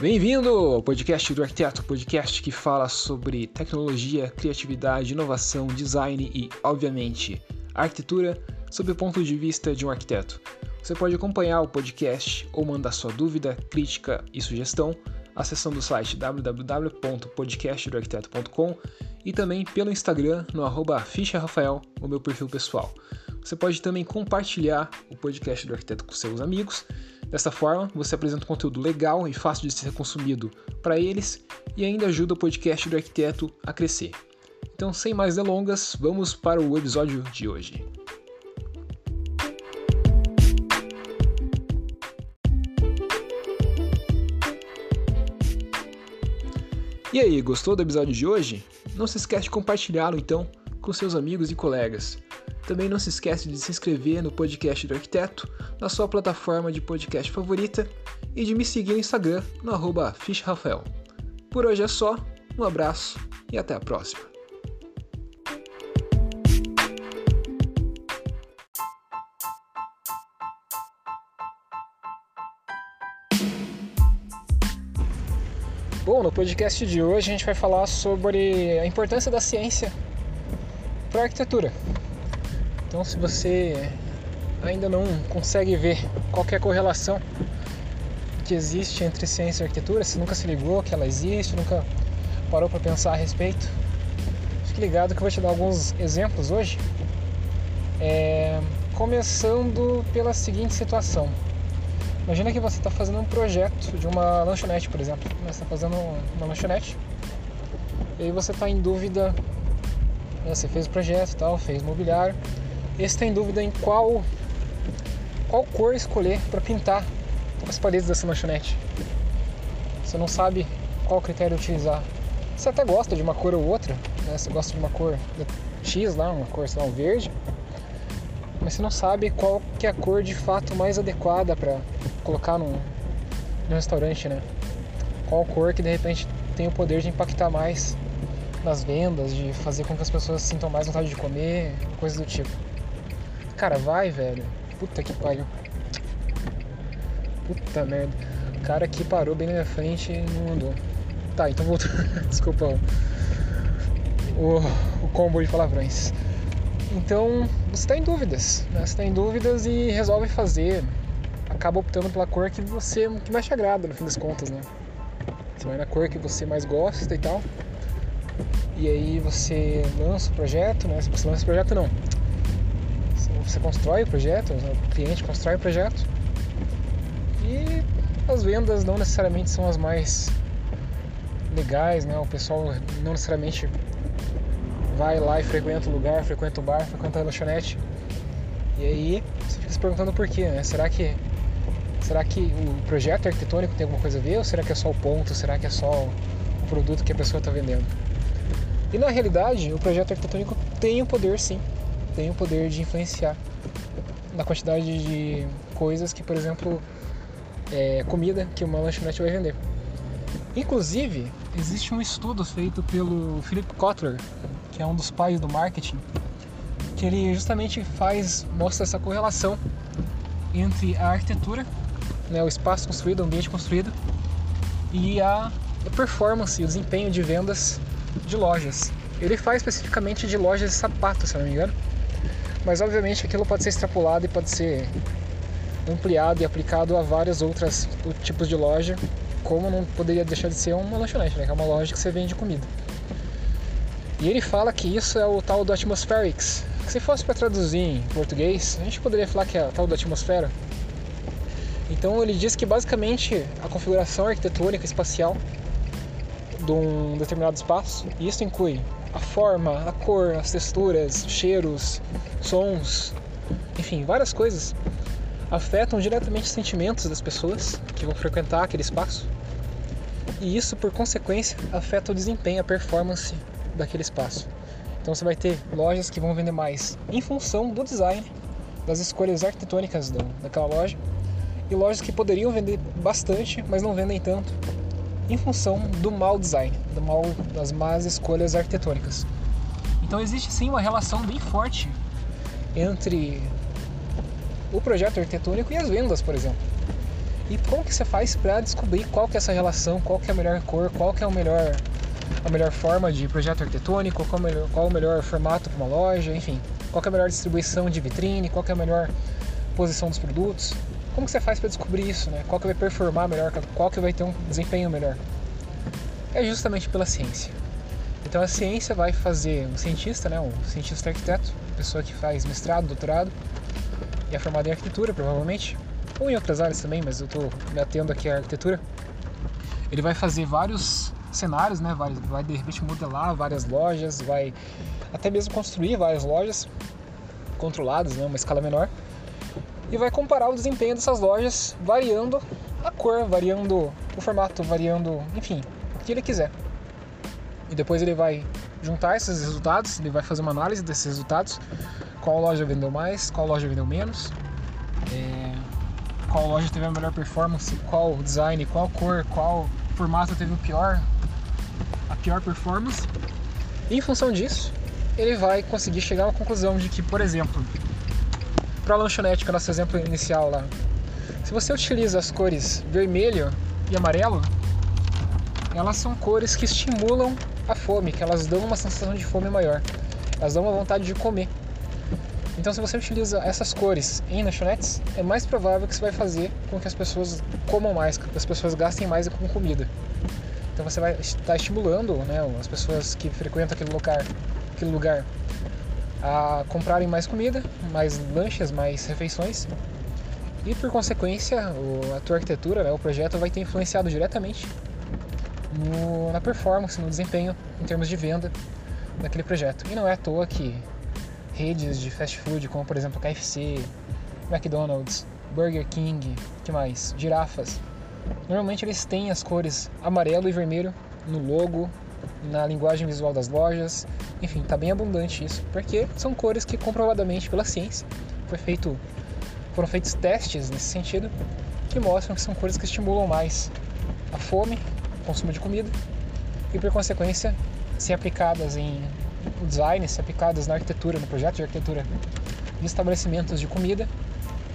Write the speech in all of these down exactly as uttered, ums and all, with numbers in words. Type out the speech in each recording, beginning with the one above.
Bem-vindo ao podcast do Arquiteto, podcast que fala sobre tecnologia, criatividade, inovação, design e, obviamente, arquitetura sob o ponto de vista de um arquiteto. Você pode acompanhar o podcast ou mandar sua dúvida, crítica e sugestão acessando o site w w w ponto podcast do arquiteto ponto com e também pelo Instagram no arroba fischerafael, o meu perfil pessoal. Você pode também compartilhar o podcast do arquiteto com seus amigos. Dessa forma, você apresenta um conteúdo legal e fácil de ser consumido para eles e ainda ajuda o podcast do arquiteto a crescer. Então, sem mais delongas, vamos para o episódio de hoje. E aí, gostou do episódio de hoje? Não se esquece de compartilhá-lo, então, com seus amigos e colegas. Também não se esquece de se inscrever no podcast do Arquiteto, na sua plataforma de podcast favorita, e de me seguir no Instagram, no arroba fischerafael. Por hoje é só, um abraço e até a próxima. Bom, no podcast de hoje a gente vai falar sobre a importância da ciência para a arquitetura. Então, se você ainda não consegue ver qualquer correlação que existe entre ciência e arquitetura, se nunca se ligou que ela existe, nunca parou para pensar a respeito, fique ligado que eu vou te dar alguns exemplos hoje. É, começando pela seguinte situação. Imagina que você está fazendo um projeto de uma lanchonete, por exemplo. Você está fazendo uma lanchonete e aí você está em dúvida, né? Você fez o projeto e tal, fez mobiliário. E você está em dúvida em qual, qual cor escolher para pintar as paredes dessa lanchonete. Você não sabe qual critério utilizar. Você até gosta de uma cor ou outra, né? Você gosta de uma cor X lá, uma cor, sei lá, um verde. Mas você não sabe qual que é a cor de fato mais adequada para colocar num, num restaurante, né? Qual cor que de repente tem o poder de impactar mais nas vendas, de fazer com que as pessoas sintam mais vontade de comer, coisas do tipo. Cara, vai, velho. Puta que pariu. Puta merda. O cara aqui parou bem na minha frente e não andou. Tá, então voltou. Desculpa o, o combo de palavrões. Então, você está em dúvidas, né? Você está em dúvidas e resolve fazer, acaba optando pela cor que você que mais te agrada, no fim das contas, né? Você vai na cor que você mais gosta e tal, e aí você lança o projeto, né? Você lança o projeto não, você constrói o projeto, o cliente constrói o projeto, e as vendas não necessariamente são as mais legais, né? O pessoal não necessariamente vai lá e frequenta o lugar, frequenta o bar, frequenta a lanchonete. E aí você fica se perguntando por quê, né? Será que, será que o projeto arquitetônico tem alguma coisa a ver? Ou será que é só o ponto? Será que é só o produto que a pessoa está vendendo? E na realidade, o projeto arquitetônico tem o poder, sim. Tem o poder de influenciar na quantidade de coisas que, por exemplo, é comida que uma lanchonete vai vender. Inclusive, existe um estudo feito pelo Philip Kotler, que é um dos pais do marketing, que ele justamente faz, mostra essa correlação entre a arquitetura, né, o espaço construído, o ambiente construído, e a performance, o desempenho de vendas de lojas. Ele faz especificamente de lojas de sapatos, se eu não me engano, mas obviamente aquilo pode ser extrapolado e pode ser ampliado e aplicado a vários outros tipos de loja, como não poderia deixar de ser uma lanchonete, né, que é uma loja que você vende comida. E ele fala que isso é o tal do Atmospherics. Se fosse para traduzir em português, a gente poderia falar que é o tal da atmosfera. Então ele diz que basicamente a configuração arquitetônica espacial de um determinado espaço, e isso inclui a forma, a cor, as texturas, cheiros, sons, enfim, várias coisas, afetam diretamente os sentimentos das pessoas que vão frequentar aquele espaço. E isso, por consequência, afeta o desempenho, a performance daquele espaço. Então você vai ter lojas que vão vender mais em função do design, das escolhas arquitetônicas daquela loja, e lojas que poderiam vender bastante, mas não vendem tanto, em função do mau design, do mal, das más escolhas arquitetônicas. Então existe sim uma relação bem forte entre o projeto arquitetônico e as vendas, por exemplo. E como que você faz para descobrir qual que é essa relação, qual que é a melhor cor, qual que é o melhor, a melhor forma de projeto arquitetônico, qual, melhor, qual o melhor formato para uma loja, enfim, qual que é a melhor distribuição de vitrine, qual que é a melhor posição dos produtos. Como que você faz para descobrir isso, né? Qual que vai performar melhor, qual que vai ter um desempenho melhor? É justamente pela ciência. Então a ciência vai fazer um cientista, né, um cientista arquiteto, pessoa que faz mestrado, doutorado, e é formada em arquitetura, provavelmente, ou em outras áreas também, mas eu estou me atendo aqui à arquitetura. Ele vai fazer vários cenários, né, vai, vai de repente modelar várias lojas, vai até mesmo construir várias lojas controladas, né, uma escala menor, e vai comparar o desempenho dessas lojas, variando a cor, variando o formato, variando, enfim, o que ele quiser. E depois ele vai juntar esses resultados, ele vai fazer uma análise desses resultados, qual loja vendeu mais, qual loja vendeu menos, é, qual loja teve a melhor performance, qual design, qual cor, qual formato teve o pior, a pior performance. E em função disso, ele vai conseguir chegar a uma conclusão de que, por exemplo, para a lanchonete, que é o nosso exemplo inicial lá, se você utiliza as cores vermelho e amarelo, elas são cores que estimulam a fome, que elas dão uma sensação de fome maior, elas dão uma vontade de comer. Então, se você utiliza essas cores em lanchonetes, é mais provável que você vai fazer com que as pessoas comam mais, que as pessoas gastem mais com comida. Então você vai estar estimulando, né, as pessoas que frequentam aquele lugar, aquele lugar a comprarem mais comida, mais lanches, mais refeições. E por consequência, a tua arquitetura, né, o projeto vai ter influenciado diretamente No, na performance, no desempenho em termos de venda daquele projeto. E não é à toa que redes de fast food como, por exemplo, K F C, McDonald's, Burger King, que mais? Girafas, normalmente eles têm as cores amarelo e vermelho no logo, na linguagem visual das lojas. Enfim, tá bem abundante isso, porque são cores que, comprovadamente pela ciência, foi feito, foram feitos testes nesse sentido, que mostram que são cores que estimulam mais a fome, consumo de comida, e por consequência, se aplicadas em design, se aplicadas na arquitetura, no projeto de arquitetura de estabelecimentos de comida,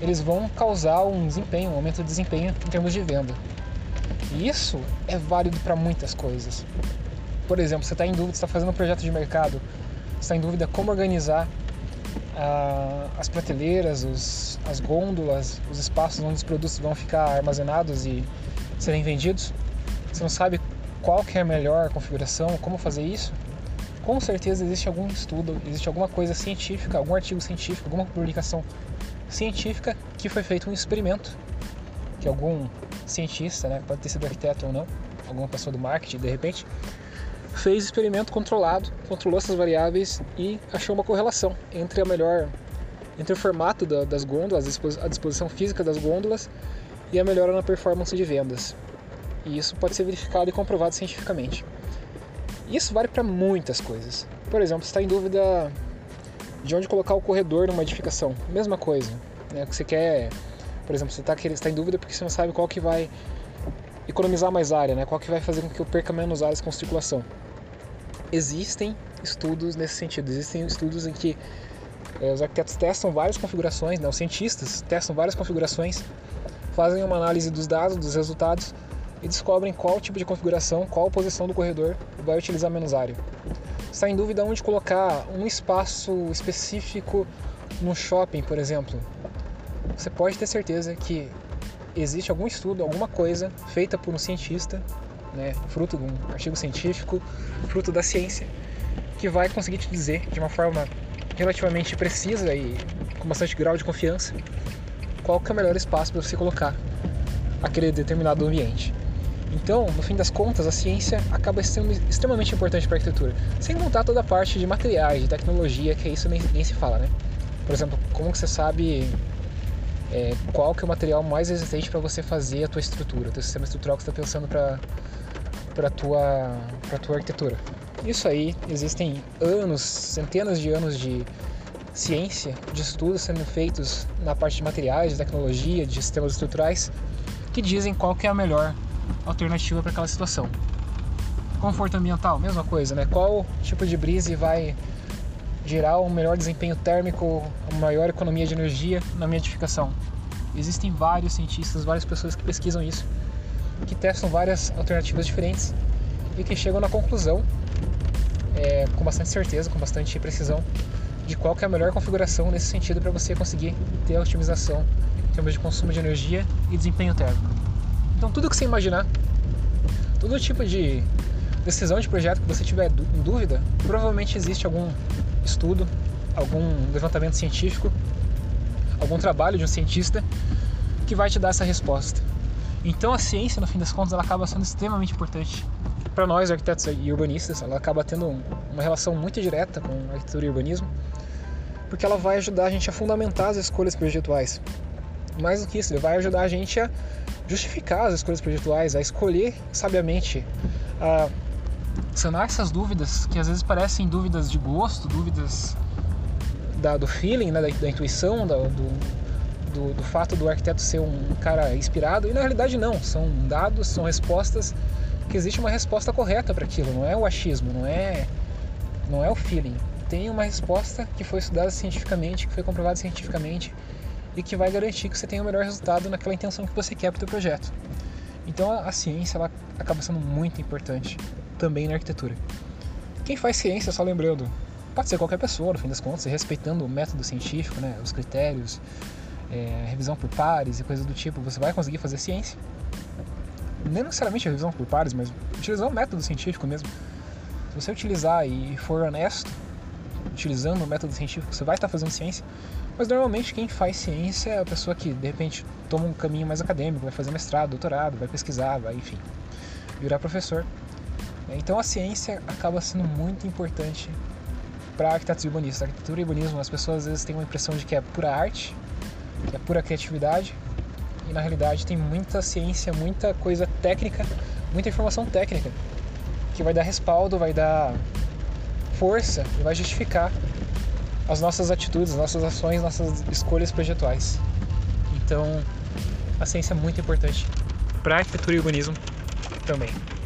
eles vão causar um desempenho, um aumento de desempenho em termos de venda. E isso é válido para muitas coisas. Por exemplo, você está em dúvida, você está fazendo um projeto de mercado, você está em dúvida como organizar ah, as prateleiras, os, as gôndolas, os espaços onde os produtos vão ficar armazenados e serem vendidos. Você não sabe qual que é a melhor configuração, como fazer isso? Com certeza existe algum estudo, existe alguma coisa científica, algum artigo científico, alguma publicação científica que foi feito um experimento, que algum cientista, né, pode ter sido arquiteto ou não, alguma pessoa do marketing, de repente, fez experimento controlado, controlou essas variáveis e achou uma correlação entre a melhor, entre o formato da, das gôndolas, a disposição física das gôndolas e a melhora na performance de vendas. E isso pode ser verificado e comprovado cientificamente. Isso vale para muitas coisas. Por exemplo, você está em dúvida de onde colocar o corredor numa edificação. Mesma coisa, né? Você quer, por exemplo, você está tá em dúvida porque você não sabe qual que vai economizar mais área, né? Qual que vai fazer com que eu perca menos áreas com circulação. Existem estudos nesse sentido. Existem estudos em que é, os arquitetos testam várias configurações, né? Os cientistas testam várias configurações, fazem uma análise dos dados, dos resultados, e descobrem qual tipo de configuração, qual posição do corredor vai utilizar menos área. Está em dúvida onde colocar um espaço específico no shopping, por exemplo. Você pode ter certeza que existe algum estudo, alguma coisa feita por um cientista, né, fruto de um artigo científico, fruto da ciência, que vai conseguir te dizer de uma forma relativamente precisa e com bastante grau de confiança qual que é o melhor espaço para você colocar aquele determinado ambiente. Então, no fim das contas, a ciência acaba sendo extremamente importante para a arquitetura. Sem contar toda a parte de materiais, de tecnologia, que isso nem, nem se fala, né? Por exemplo, como que você sabe é, qual que é o material mais resistente para você fazer a tua estrutura, o teu sistema estrutural que você está pensando para para tua para tua arquitetura. Isso aí, existem anos, centenas de anos de ciência, de estudos sendo feitos na parte de materiais, de tecnologia, de sistemas estruturais, que dizem qual que é a melhor alternativa para aquela situação. Conforto ambiental, mesma coisa, né? Qual tipo de brise vai gerar um melhor desempenho térmico, uma maior economia de energia na minha edificação? Existem vários cientistas, várias pessoas que pesquisam isso, que testam várias alternativas diferentes e que chegam na conclusão, é, com bastante certeza, com bastante precisão, de qual que é a melhor configuração nesse sentido para você conseguir ter a otimização em termos de consumo de energia e desempenho térmico. Então tudo que você imaginar, todo tipo de decisão de projeto que você tiver em dúvida, provavelmente existe algum estudo, algum levantamento científico, algum trabalho de um cientista que vai te dar essa resposta. Então a ciência, no fim das contas, ela acaba sendo extremamente importante para nós, arquitetos e urbanistas. Ela acaba tendo uma relação muito direta com arquitetura e urbanismo, porque ela vai ajudar a gente a fundamentar as escolhas projetuais. Mais do que isso, ela vai ajudar a gente a justificar as escolhas projetuais, a escolher sabiamente, a sanar essas dúvidas que às vezes parecem dúvidas de gosto, dúvidas da, do feeling, né, da, da intuição, da, do... Do, do fato do arquiteto ser um cara inspirado, e na realidade não, são dados, são respostas, que existe uma resposta correta para aquilo, não é o achismo, não é, não é o feeling. Tem uma resposta que foi estudada cientificamente, que foi comprovada cientificamente e que vai garantir que você tenha o melhor resultado naquela intenção que você quer para o seu projeto. Então a, a ciência ela acaba sendo muito importante também na arquitetura. Quem faz ciência, só lembrando, pode ser qualquer pessoa, no fim das contas, respeitando o método científico, né, os critérios, É, revisão por pares e coisas do tipo, você vai conseguir fazer ciência. Nem necessariamente revisão por pares, mas utilizar o método científico mesmo. Se você utilizar e for honesto, utilizando o método científico, você vai estar fazendo ciência. Mas normalmente quem faz ciência é a pessoa que, de repente, toma um caminho mais acadêmico, vai fazer mestrado, doutorado, vai pesquisar, vai, enfim, virar professor. Então a ciência acaba sendo muito importante para arquitetos e urbanistas. A arquitetura e urbanismo, as pessoas às vezes têm uma impressão de que é pura arte, que é pura criatividade, e na realidade tem muita ciência, muita coisa técnica, muita informação técnica que vai dar respaldo, vai dar força e vai justificar as nossas atitudes, nossas ações, nossas escolhas projetuais. Então a ciência é muito importante para a arquitetura e urbanismo também.